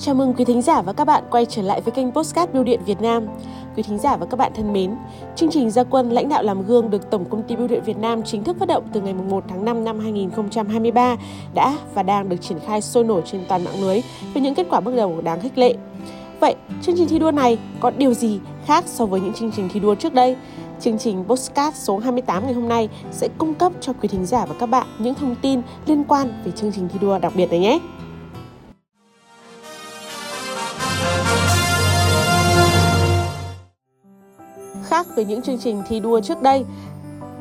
Chào mừng quý thính giả và các bạn quay trở lại với kênh Podcast Bưu điện Việt Nam. Quý thính giả và các bạn thân mến, chương trình gia quân lãnh đạo làm gương được Tổng công ty Bưu điện Việt Nam chính thức phát động từ ngày 1 tháng 5 năm 2023 đã và đang được triển khai sôi nổi trên toàn mạng lưới với những kết quả bước đầu đáng khích lệ. Vậy, chương trình thi đua này có điều gì khác so với những chương trình thi đua trước đây? Chương trình Podcast số 28 ngày hôm nay sẽ cung cấp cho quý thính giả và các bạn những thông tin liên quan về chương trình thi đua đặc biệt này nhé. Khác với những chương trình thi đua trước đây,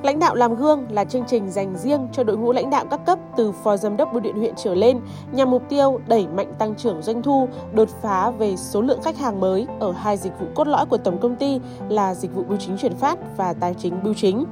lãnh đạo làm gương là chương trình dành riêng cho đội ngũ lãnh đạo các cấp từ phó giám đốc bưu điện huyện trở lên nhằm mục tiêu đẩy mạnh tăng trưởng doanh thu, đột phá về số lượng khách hàng mới ở hai dịch vụ cốt lõi của tổng công ty là dịch vụ bưu chính chuyển phát và tài chính bưu chính,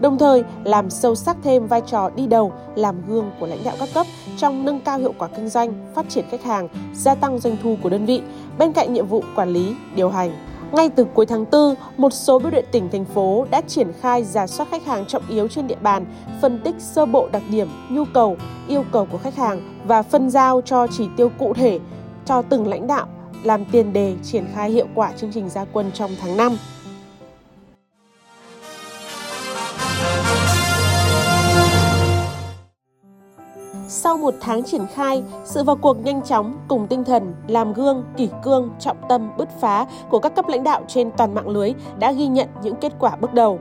đồng thời làm sâu sắc thêm vai trò đi đầu làm gương của lãnh đạo các cấp trong nâng cao hiệu quả kinh doanh, phát triển khách hàng, gia tăng doanh thu của đơn vị, bên cạnh nhiệm vụ quản lý, điều hành. Ngay từ cuối tháng 4, một số bưu điện tỉnh, thành phố đã triển khai rà soát khách hàng trọng yếu trên địa bàn, phân tích sơ bộ đặc điểm, nhu cầu, yêu cầu của khách hàng và phân giao cho chỉ tiêu cụ thể cho từng lãnh đạo làm tiền đề triển khai hiệu quả chương trình gia quân trong tháng 5. Sau một tháng triển khai, sự vào cuộc nhanh chóng cùng tinh thần làm gương, kỷ cương, trọng tâm, bứt phá của các cấp lãnh đạo trên toàn mạng lưới đã ghi nhận những kết quả bước đầu.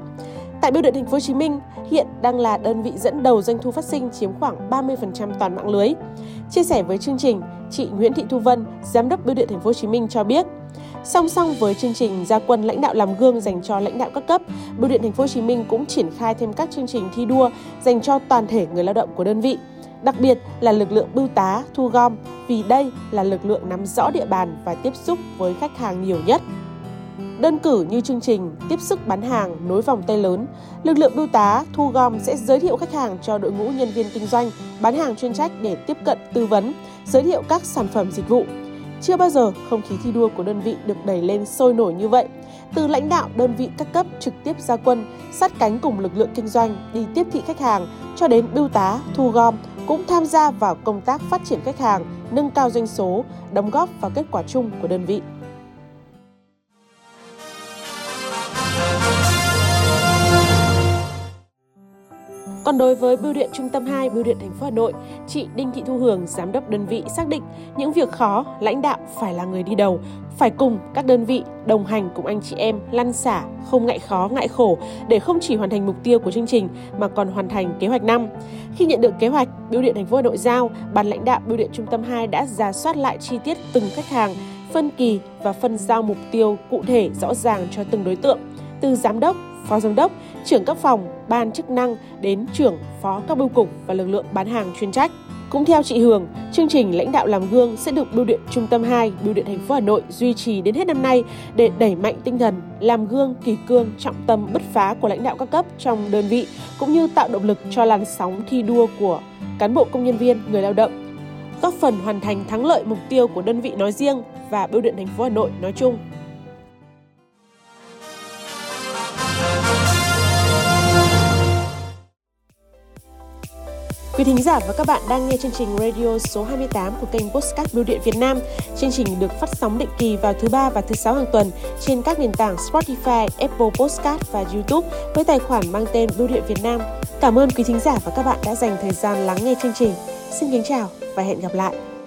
Tại Bưu điện Thành phố Hồ Chí Minh, hiện đang là đơn vị dẫn đầu doanh thu phát sinh chiếm khoảng 30% toàn mạng lưới. Chia sẻ với chương trình, chị Nguyễn Thị Thu Vân, Giám đốc Bưu điện Thành phố Hồ Chí Minh cho biết, song song với chương trình gia quân lãnh đạo làm gương dành cho lãnh đạo các cấp, Bưu điện Thành phố Hồ Chí Minh cũng triển khai thêm các chương trình thi đua dành cho toàn thể người lao động của đơn vị. Đặc biệt là lực lượng bưu tá, thu gom vì đây là lực lượng nắm rõ địa bàn và tiếp xúc với khách hàng nhiều nhất. Đơn cử như chương trình tiếp sức bán hàng nối vòng tay lớn, lực lượng bưu tá, thu gom sẽ giới thiệu khách hàng cho đội ngũ nhân viên kinh doanh, bán hàng chuyên trách để tiếp cận tư vấn, giới thiệu các sản phẩm dịch vụ. Chưa bao giờ không khí thi đua của đơn vị được đẩy lên sôi nổi như vậy. Từ lãnh đạo đơn vị các cấp trực tiếp ra quân, sát cánh cùng lực lượng kinh doanh đi tiếp thị khách hàng cho đến bưu tá, thu gom cũng tham gia vào công tác phát triển khách hàng, nâng cao doanh số, đóng góp vào kết quả chung của đơn vị. Còn đối với Bưu điện Trung tâm 2, Bưu điện thành phố Hà Nội, chị Đinh Thị Thu Hường, giám đốc đơn vị xác định những việc khó, lãnh đạo phải là người đi đầu, phải cùng các đơn vị đồng hành cùng anh chị em lăn xả, không ngại khó, ngại khổ để không chỉ hoàn thành mục tiêu của chương trình mà còn hoàn thành kế hoạch năm. Khi nhận được kế hoạch, Bưu điện thành phố Hà Nội giao, ban lãnh đạo Bưu điện Trung tâm 2 đã rà soát lại chi tiết từng khách hàng, phân kỳ và phân giao mục tiêu cụ thể rõ ràng cho từng đối tượng, từ giám đốc, phó giám đốc, trưởng các phòng, ban chức năng đến trưởng, phó các bưu cục và lực lượng bán hàng chuyên trách. Cũng theo chị Hường, chương trình lãnh đạo làm gương sẽ được Bưu điện Trung tâm 2, Bưu điện thành phố Hà Nội duy trì đến hết năm nay để đẩy mạnh tinh thần làm gương, kỷ cương, trọng tâm, bứt phá của lãnh đạo các cấp trong đơn vị cũng như tạo động lực cho làn sóng thi đua của cán bộ công nhân viên, người lao động, góp phần hoàn thành thắng lợi mục tiêu của đơn vị nói riêng và Bưu điện thành phố Hà Nội nói chung. Quý thính giả và các bạn đang nghe chương trình radio số 28 của kênh Podcast Bưu điện Việt Nam. Chương trình được phát sóng định kỳ vào thứ 3 và thứ 6 hàng tuần trên các nền tảng Spotify, Apple Podcast và YouTube với tài khoản mang tên Bưu điện Việt Nam. Cảm ơn quý thính giả và các bạn đã dành thời gian lắng nghe chương trình. Xin kính chào và hẹn gặp lại!